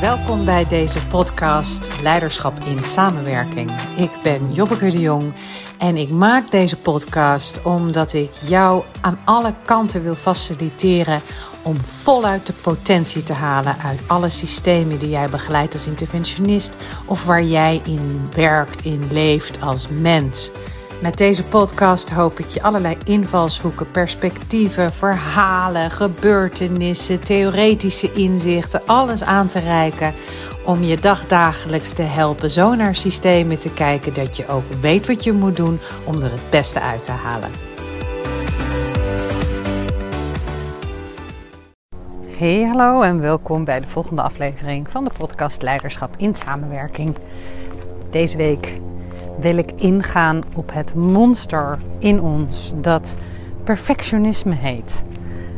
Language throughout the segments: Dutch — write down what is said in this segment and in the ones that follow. Welkom bij deze podcast Leiderschap in Samenwerking. Ik ben Jobbeke de Jong en ik maak deze podcast omdat ik jou aan alle kanten wil faciliteren om voluit de potentie te halen uit alle systemen die jij begeleidt als interventionist of waar jij in werkt, in leeft als mens. Met deze podcast hoop ik je allerlei invalshoeken, perspectieven, verhalen, gebeurtenissen, theoretische inzichten, alles aan te reiken om je dagdagelijks te helpen zo naar systemen te kijken dat je ook weet wat je moet doen om er het beste uit te halen. Hey, hallo en welkom bij de volgende aflevering van de podcast Leiderschap in Samenwerking. Deze week wil ik ingaan op het monster in ons dat perfectionisme heet.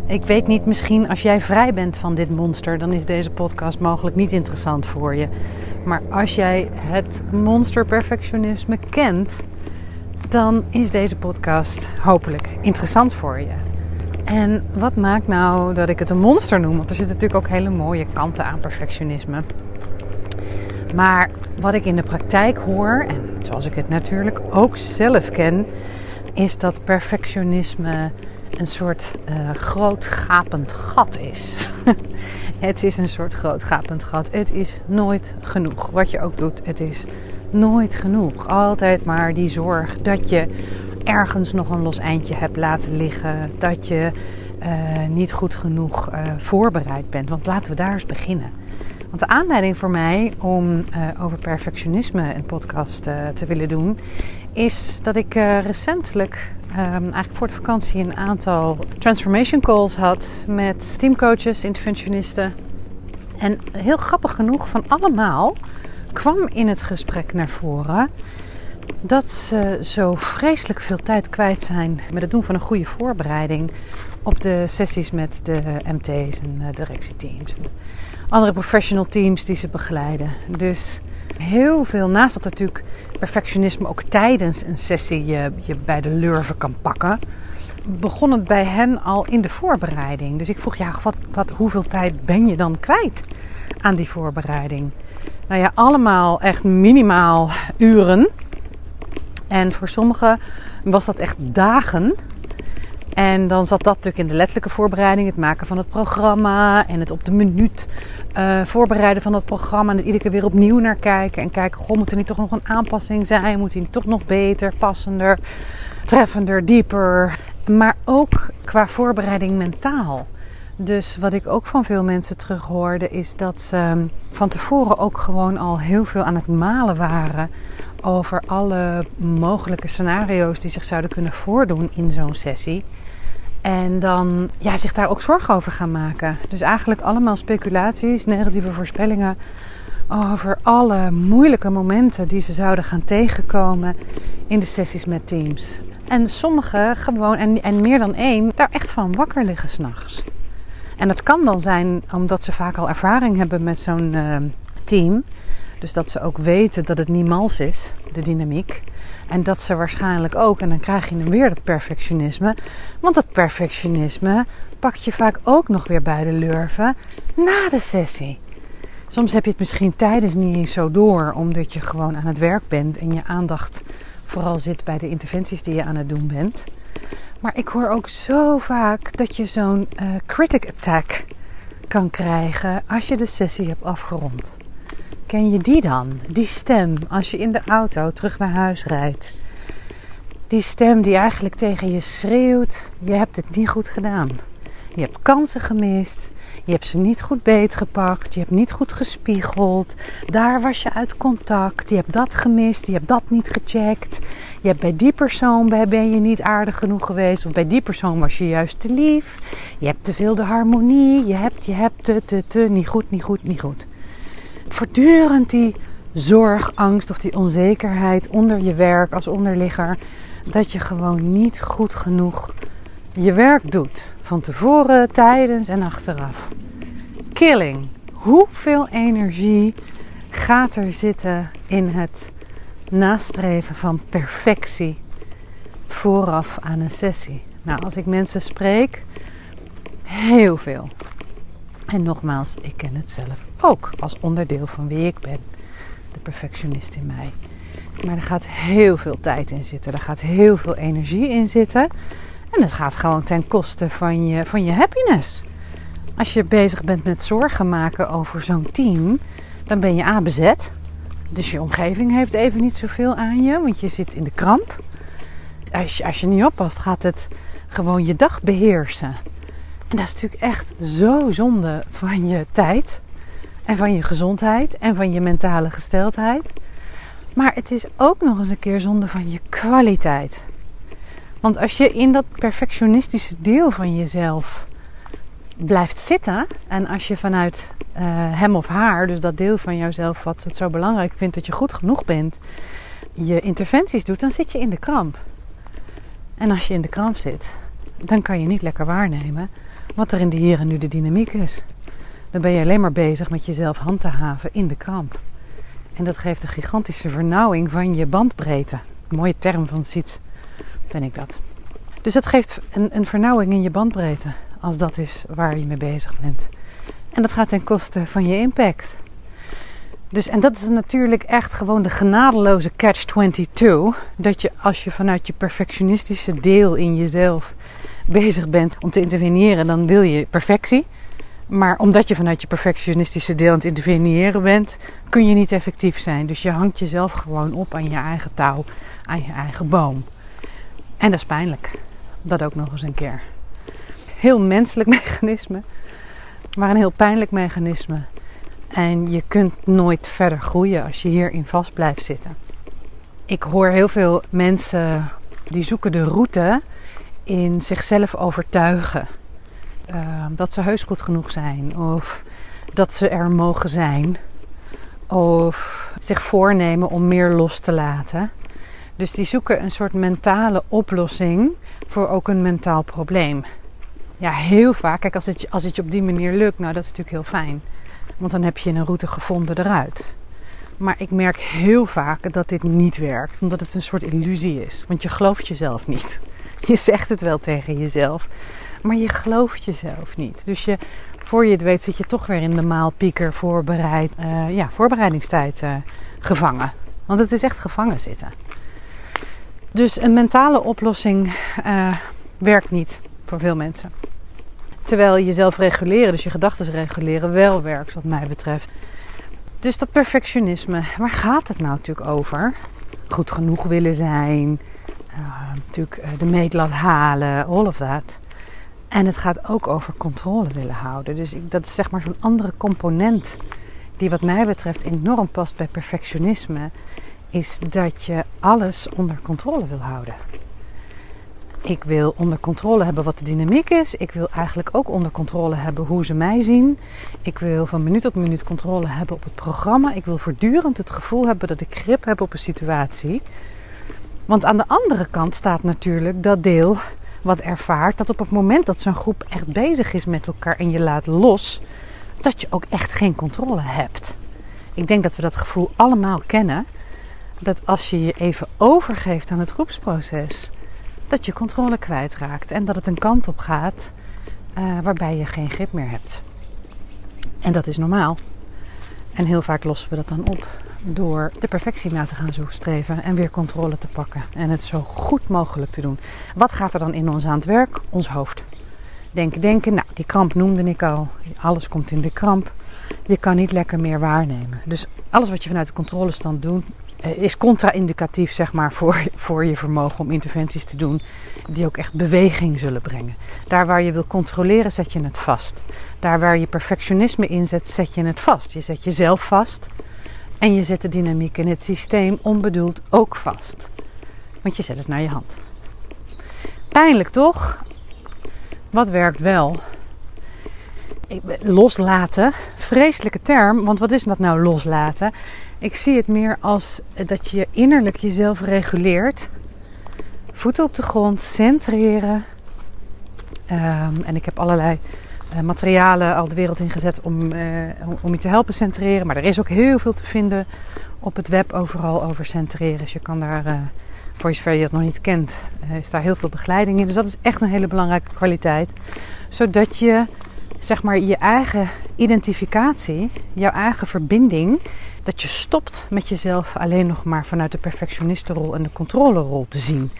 Ik weet niet, misschien als jij vrij bent van dit monster, dan is deze podcast mogelijk niet interessant voor je. Maar als jij het monster perfectionisme kent, dan is deze podcast hopelijk interessant voor je. En wat maakt nou dat ik het een monster noem? Want er zitten natuurlijk ook hele mooie kanten aan perfectionisme. Maar wat ik in de praktijk hoor, en zoals ik het natuurlijk ook zelf ken, is dat perfectionisme een soort groot gapend gat is. Het is een soort groot gapend gat. Het is nooit genoeg. Wat je ook doet, het is nooit genoeg. Altijd maar die zorg dat je ergens nog een los eindje hebt laten liggen. Dat je niet goed genoeg voorbereid bent. Want laten we daar eens beginnen. Want de aanleiding voor mij om over perfectionisme een podcast te willen doen, is dat ik recentelijk, eigenlijk voor de vakantie, een aantal transformation calls had met teamcoaches, interventionisten. En heel grappig genoeg, van allemaal kwam in het gesprek naar voren dat ze zo vreselijk veel tijd kwijt zijn met het doen van een goede voorbereiding op de sessies met de MT's en directieteams. Andere professional teams die ze begeleiden. Dus heel veel, naast dat natuurlijk perfectionisme ook tijdens een sessie je bij de lurven kan pakken, begon het bij hen al in de voorbereiding. Dus ik vroeg, ja, hoeveel tijd ben je dan kwijt aan die voorbereiding? Nou ja, allemaal echt minimaal uren. En voor sommigen was dat echt dagen. En dan zat dat natuurlijk in de letterlijke voorbereiding. Het maken van het programma en het op de minuut voorbereiden van dat programma. En het iedere keer weer opnieuw naar kijken. En kijken, goh, moet er niet toch nog een aanpassing zijn? Moet die toch nog beter, passender, treffender, dieper? Maar ook qua voorbereiding mentaal. Dus wat ik ook van veel mensen terughoorde is dat ze van tevoren ook gewoon al heel veel aan het malen waren over alle mogelijke scenario's die zich zouden kunnen voordoen in zo'n sessie. En dan ja, zich daar ook zorgen over gaan maken. Dus eigenlijk allemaal speculaties, negatieve voorspellingen over alle moeilijke momenten die ze zouden gaan tegenkomen in de sessies met teams. En sommigen gewoon, en meer dan één, daar echt van wakker liggen 's nachts. En dat kan dan zijn omdat ze vaak al ervaring hebben met zo'n team. Dus dat ze ook weten dat het niet mals is, de dynamiek. En dat ze waarschijnlijk ook, en dan krijg je dan weer dat perfectionisme. Want dat perfectionisme pakt je vaak ook nog weer bij de lurven na de sessie. Soms heb je het misschien tijdens niet eens zo door, omdat je gewoon aan het werk bent en je aandacht vooral zit bij de interventies die je aan het doen bent. Maar ik hoor ook zo vaak dat je zo'n critic attack kan krijgen als je de sessie hebt afgerond. Ken je die dan? Die stem als je in de auto terug naar huis rijdt. Die stem die eigenlijk tegen je schreeuwt, je hebt het niet goed gedaan. Je hebt kansen gemist, je hebt ze niet goed beetgepakt, je hebt niet goed gespiegeld. Daar was je uit contact, je hebt dat gemist, je hebt dat niet gecheckt. Je hebt bij die persoon ben je niet aardig genoeg geweest. Of bij die persoon was je juist te lief. Je hebt te veel de harmonie, niet goed. Voortdurend die zorg, angst of die onzekerheid onder je werk als onderligger, dat je gewoon niet goed genoeg je werk doet. Van tevoren, tijdens en achteraf. Killing. Hoeveel energie gaat er zitten in het nastreven van perfectie vooraf aan een sessie? Nou, als ik mensen spreek, heel veel. En nogmaals, ik ken het zelf ook als onderdeel van wie ik ben. De perfectionist in mij. Maar er gaat heel veel tijd in zitten. Er gaat heel veel energie in zitten. En het gaat gewoon ten koste van je happiness. Als je bezig bent met zorgen maken over zo'n team, dan ben je A, bezet. Dus je omgeving heeft even niet zoveel aan je, want je zit in de kramp. Als je niet oppast, gaat het gewoon je dag beheersen. En dat is natuurlijk echt zo zonde van je tijd en van je gezondheid en van je mentale gesteldheid. Maar het is ook nog eens een keer zonde van je kwaliteit. Want als je in dat perfectionistische deel van jezelf blijft zitten en als je vanuit hem of haar, dus dat deel van jouzelf wat het zo belangrijk vindt dat je goed genoeg bent, je interventies doet, dan zit je in de kramp. En als je in de kramp zit, dan kan je niet lekker waarnemen wat er in de hier en nu de dynamiek is. Dan ben je alleen maar bezig met jezelf handhaven in de kramp. En dat geeft een gigantische vernauwing van je bandbreedte. Een mooie term van Siets, ben ik dat. Dus dat geeft een vernauwing in je bandbreedte, als dat is waar je mee bezig bent. En dat gaat ten koste van je impact. Dus, en dat is natuurlijk echt gewoon de genadeloze catch-22. Dat je als je vanuit je perfectionistische deel in jezelf bezig bent om te interveneren, dan wil je perfectie. Maar omdat je vanuit je perfectionistische deel aan het interveneren bent, kun je niet effectief zijn. Dus je hangt jezelf gewoon op aan je eigen touw, aan je eigen boom. En dat is pijnlijk. Dat ook nog eens een keer. Heel menselijk mechanisme, maar een heel pijnlijk mechanisme. En je kunt nooit verder groeien als je hierin vast blijft zitten. Ik hoor heel veel mensen die zoeken de route in zichzelf overtuigen. Dat ze heus goed genoeg zijn. Of dat ze er mogen zijn. Of zich voornemen om meer los te laten. Dus die zoeken een soort mentale oplossing voor ook een mentaal probleem. Ja, heel vaak. Kijk, als het je op die manier lukt, nou dat is natuurlijk heel fijn. Want dan heb je een route gevonden eruit. Maar ik merk heel vaak dat dit niet werkt. Omdat het een soort illusie is. Want je gelooft jezelf niet. Je zegt het wel tegen jezelf. Maar je gelooft jezelf niet. Dus voor je het weet zit je toch weer in de maalpieker voorbereidingstijd gevangen. Want het is echt gevangen zitten. Dus een mentale oplossing werkt niet voor veel mensen. Terwijl jezelf reguleren, dus je gedachten reguleren, wel werkt wat mij betreft. Dus dat perfectionisme, waar gaat het nou natuurlijk over? Goed genoeg willen zijn, natuurlijk de meetlat halen, all of that. En het gaat ook over controle willen houden. Dus dat is zeg maar zo'n andere component die wat mij betreft enorm past bij perfectionisme. Is dat je alles onder controle wil houden. Ik wil onder controle hebben wat de dynamiek is. Ik wil eigenlijk ook onder controle hebben hoe ze mij zien. Ik wil van minuut tot minuut controle hebben op het programma. Ik wil voortdurend het gevoel hebben dat ik grip heb op een situatie. Want aan de andere kant staat natuurlijk dat deel wat ervaart dat op het moment dat zo'n groep echt bezig is met elkaar en je laat los, dat je ook echt geen controle hebt. Ik denk dat we dat gevoel allemaal kennen. Dat als je je even overgeeft aan het groepsproces, dat je controle kwijtraakt. En dat het een kant op gaat waarbij je geen grip meer hebt. En dat is normaal. En heel vaak lossen we dat dan op door de perfectie na te gaan streven en weer controle te pakken. En het zo goed mogelijk te doen. Wat gaat er dan in ons aan het werk? Ons hoofd. Denken. Nou, die kramp noemde ik al. Alles komt in de kramp. Je kan niet lekker meer waarnemen. Dus alles wat je vanuit de controlestand doet, is contra-indicatief zeg maar, voor je vermogen om interventies te doen die ook echt beweging zullen brengen. Daar waar je wil controleren zet je het vast. Daar waar je perfectionisme inzet zet je het vast. Je zet jezelf vast en je zet de dynamiek in het systeem onbedoeld ook vast. Want je zet het naar je hand. Pijnlijk toch? Wat werkt wel? Loslaten, vreselijke term, want wat is dat nou loslaten? Ik zie het meer als dat je innerlijk jezelf reguleert. Voeten op de grond, centreren. En ik heb allerlei materialen al de wereld ingezet om je te helpen centreren. Maar er is ook heel veel te vinden op het web overal over centreren. Dus je kan daar, voor zover je dat nog niet kent, is daar heel veel begeleiding in. Dus dat is echt een hele belangrijke kwaliteit. Zodat je zeg maar je eigen identificatie, jouw eigen verbinding, dat je stopt met jezelf alleen nog maar vanuit de perfectionistenrol en de controlerol te zien.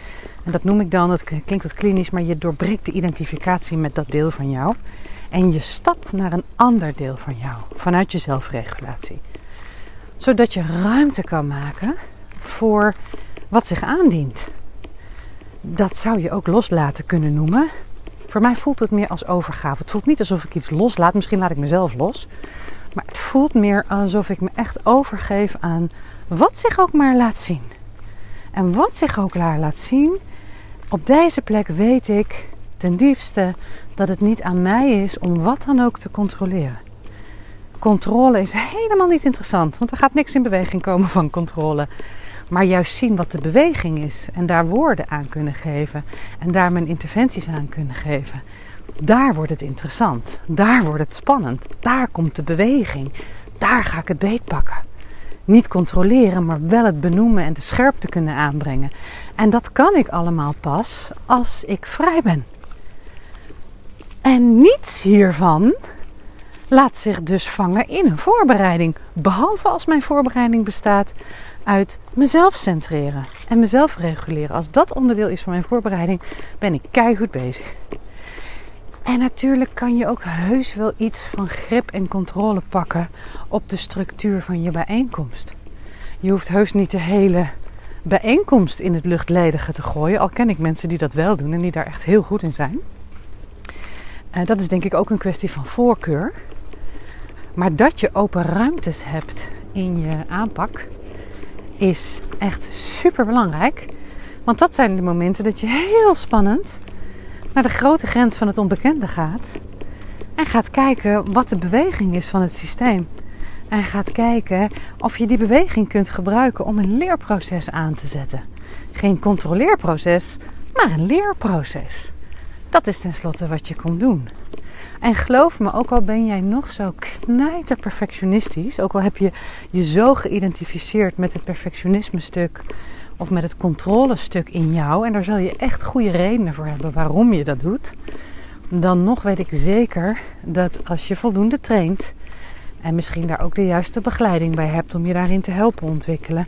En dat noem ik dan, dat klinkt wat klinisch, maar je doorbreekt de identificatie met dat deel van jou. En je stapt naar een ander deel van jou, vanuit je zelfregulatie. Zodat je ruimte kan maken voor wat zich aandient. Dat zou je ook loslaten kunnen noemen. Voor mij voelt het meer als overgave. Het voelt niet alsof ik iets loslaat. Misschien laat ik mezelf los. Maar het voelt meer alsof ik me echt overgeef aan wat zich ook maar laat zien. En wat zich ook laat zien, op deze plek weet ik ten diepste dat het niet aan mij is om wat dan ook te controleren. Controle is helemaal niet interessant, want er gaat niks in beweging komen van controle. Maar juist zien wat de beweging is en daar woorden aan kunnen geven en daar mijn interventies aan kunnen geven. Daar wordt het interessant, daar wordt het spannend, daar komt de beweging, daar ga ik het beetpakken. Niet controleren, maar wel het benoemen en de scherpte kunnen aanbrengen. En dat kan ik allemaal pas als ik vrij ben. En niets hiervan laat zich dus vangen in een voorbereiding. Behalve als mijn voorbereiding bestaat uit mezelf centreren en mezelf reguleren. Als dat onderdeel is van mijn voorbereiding, ben ik keigoed bezig. En natuurlijk kan je ook heus wel iets van grip en controle pakken op de structuur van je bijeenkomst. Je hoeft heus niet de hele bijeenkomst in het luchtledige te gooien. Al ken ik mensen die dat wel doen en die daar echt heel goed in zijn. Dat is denk ik ook een kwestie van voorkeur. Maar dat je open ruimtes hebt in je aanpak is echt super belangrijk. Want dat zijn de momenten dat je heel spannend naar de grote grens van het onbekende gaat. En gaat kijken wat de beweging is van het systeem. En gaat kijken of je die beweging kunt gebruiken om een leerproces aan te zetten. Geen controleerproces, maar een leerproces. Dat is tenslotte wat je komt doen. En geloof me, ook al ben jij nog zo knijterperfectionistisch, ook al heb je je zo geïdentificeerd met het perfectionisme stuk of met het controlestuk in jou, en daar zal je echt goede redenen voor hebben waarom je dat doet, dan nog weet ik zeker dat als je voldoende traint en misschien daar ook de juiste begeleiding bij hebt om je daarin te helpen ontwikkelen,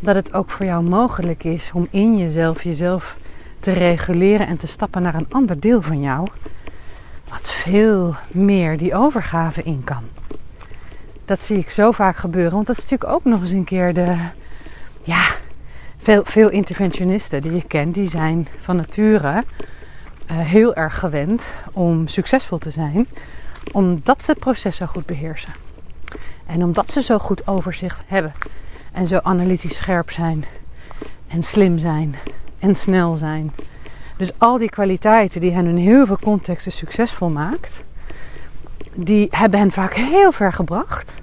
dat het ook voor jou mogelijk is om in jezelf te reguleren en te stappen naar een ander deel van jou, wat veel meer die overgave in kan. Dat zie ik zo vaak gebeuren, want dat is natuurlijk ook nog eens een keer veel interventionisten die je kent, die zijn van nature heel erg gewend om succesvol te zijn, omdat ze het proces zo goed beheersen. En omdat ze zo goed overzicht hebben en zo analytisch scherp zijn en slim zijn en snel zijn. Dus al die kwaliteiten die hen in heel veel contexten succesvol maakt, die hebben hen vaak heel ver gebracht.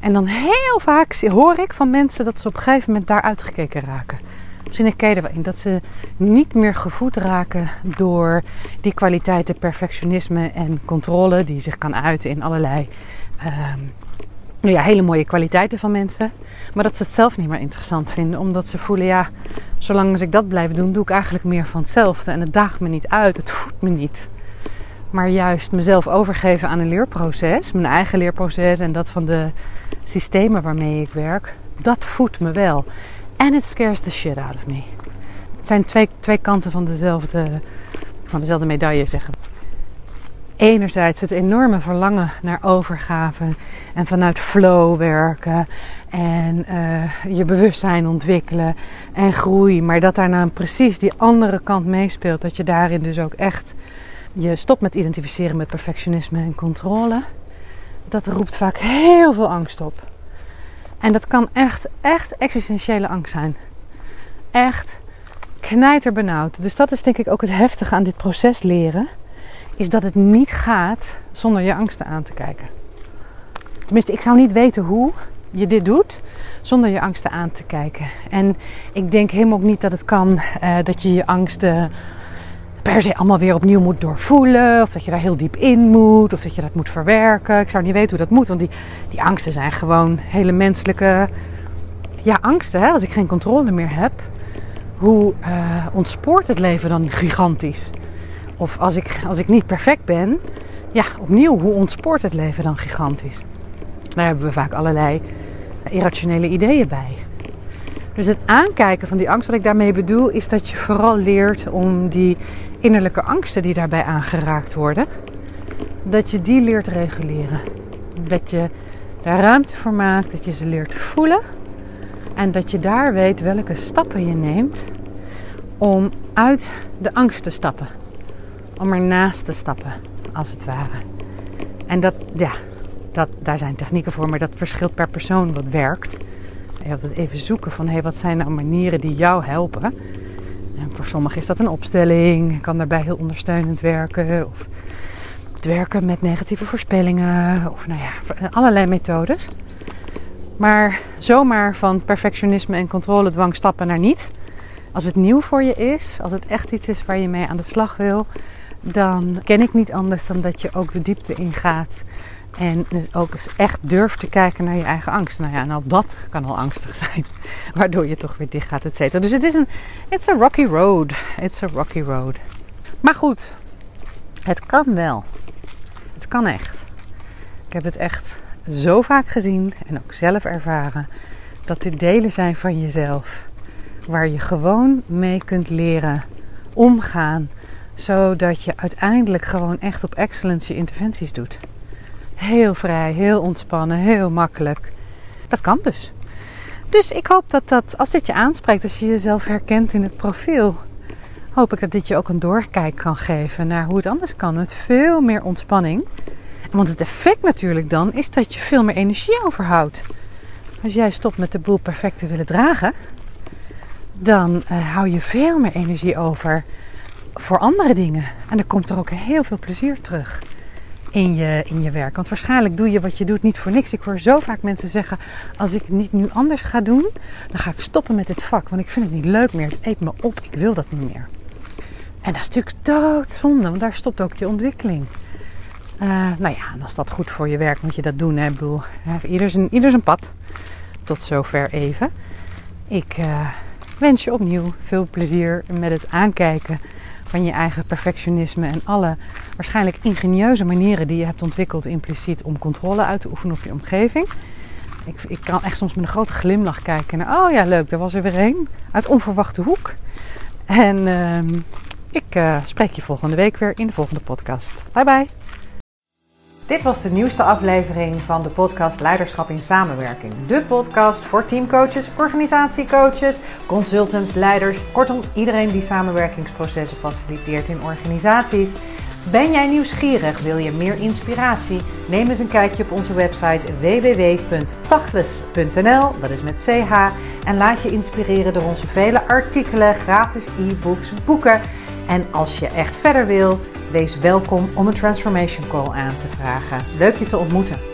En dan heel vaak hoor ik van mensen dat ze op een gegeven moment daar uitgekeken raken. Misschien ken je er wel in. Dat ze niet meer gevoed raken door die kwaliteiten perfectionisme en controle, die zich kan uiten in allerlei hele mooie kwaliteiten van mensen. Maar dat ze het zelf niet meer interessant vinden. Omdat ze voelen, zolang als ik dat blijf doen, doe ik eigenlijk meer van hetzelfde. En het daagt me niet uit, het voedt me niet. Maar juist mezelf overgeven aan een leerproces, mijn eigen leerproces en dat van de systemen waarmee ik werk, dat voedt me wel. En it scares the shit out of me. Het zijn twee kanten van dezelfde medaille, zeggen. Enerzijds het enorme verlangen naar overgave en vanuit flow werken en je bewustzijn ontwikkelen en groei. Maar dat daarna precies die andere kant meespeelt, dat je daarin dus ook echt je stopt met identificeren met perfectionisme en controle. Dat roept vaak heel veel angst op. En dat kan echt existentiële angst zijn. Echt knijterbenauwd. Dus dat is denk ik ook het heftige aan dit proces leren. Is dat het niet gaat zonder je angsten aan te kijken. Tenminste, ik zou niet weten hoe je dit doet zonder je angsten aan te kijken. En ik denk helemaal ook niet dat het kan dat je je angsten per se allemaal weer opnieuw moet doorvoelen. Of dat je daar heel diep in moet. Of dat je dat moet verwerken. Ik zou niet weten hoe dat moet. Want die angsten zijn gewoon hele menselijke angsten. Hè? Als ik geen controle meer heb, hoe ontspoort het leven dan gigantisch? Of als ik niet perfect ben, ja, opnieuw, hoe ontspoort het leven dan gigantisch? Daar hebben we vaak allerlei irrationele ideeën bij. Dus het aankijken van die angst, wat ik daarmee bedoel, is dat je vooral leert om die innerlijke angsten die daarbij aangeraakt worden, dat je die leert reguleren. Dat je daar ruimte voor maakt, dat je ze leert voelen en dat je daar weet welke stappen je neemt om uit de angst te stappen. Om ernaast te stappen, als het ware. En daar zijn technieken voor, maar dat verschilt per persoon wat werkt. Je gaat het even zoeken van, wat zijn nou manieren die jou helpen? En voor sommigen is dat een opstelling, kan daarbij heel ondersteunend werken. Of het werken met negatieve voorspellingen, of allerlei methodes. Maar zomaar van perfectionisme en controledwang stappen naar niet. Als het nieuw voor je is, als het echt iets is waar je mee aan de slag wil, dan ken ik niet anders dan dat je ook de diepte ingaat. En dus ook eens echt durft te kijken naar je eigen angst. En al dat kan al angstig zijn. Waardoor je toch weer dicht gaat, et cetera. Dus het is a rocky road. It's a rocky road. Maar goed, het kan wel. Het kan echt. Ik heb het echt zo vaak gezien en ook zelf ervaren. Dat dit delen zijn van jezelf. Waar je gewoon mee kunt leren omgaan. Zodat je uiteindelijk gewoon echt op excellence je interventies doet. Heel vrij, heel ontspannen, heel makkelijk. Dat kan dus. Dus ik hoop dat als dit je aanspreekt, als je jezelf herkent in het profiel, hoop ik dat dit je ook een doorkijk kan geven naar hoe het anders kan. Met veel meer ontspanning. Want het effect natuurlijk dan is dat je veel meer energie overhoudt. Als jij stopt met de boel perfect te willen dragen, dan hou je veel meer energie over voor andere dingen. En dan komt er ook heel veel plezier terug. In je werk. Want waarschijnlijk doe je wat je doet niet voor niks. Ik hoor zo vaak mensen zeggen, als ik het niet nu anders ga doen, dan ga ik stoppen met dit vak. Want ik vind het niet leuk meer. Het eet me op. Ik wil dat niet meer. En dat is natuurlijk doodzonde. Want daar stopt ook je ontwikkeling. En als dat goed voor je werkt, moet je dat doen. Hè? Ik bedoel, ieder zijn pad. Tot zover even. Ik wens je opnieuw veel plezier met het aankijken van je eigen perfectionisme en alle waarschijnlijk ingenieuze manieren die je hebt ontwikkeld impliciet om controle uit te oefenen op je omgeving. Ik kan echt soms met een grote glimlach kijken naar, oh ja leuk, daar was er weer een. Uit onverwachte hoek. En ik spreek je volgende week weer in de volgende podcast. Bye bye! Dit was de nieuwste aflevering van de podcast Leiderschap in Samenwerking. De podcast voor teamcoaches, organisatiecoaches, consultants, leiders. Kortom, iedereen die samenwerkingsprocessen faciliteert in organisaties. Ben jij nieuwsgierig? Wil je meer inspiratie? Neem eens een kijkje op onze website www.tachles.nl, dat is met CH. En laat je inspireren door onze vele artikelen, gratis e-books, boeken. En als je echt verder wil, wees welkom om een transformation call aan te vragen. Leuk je te ontmoeten.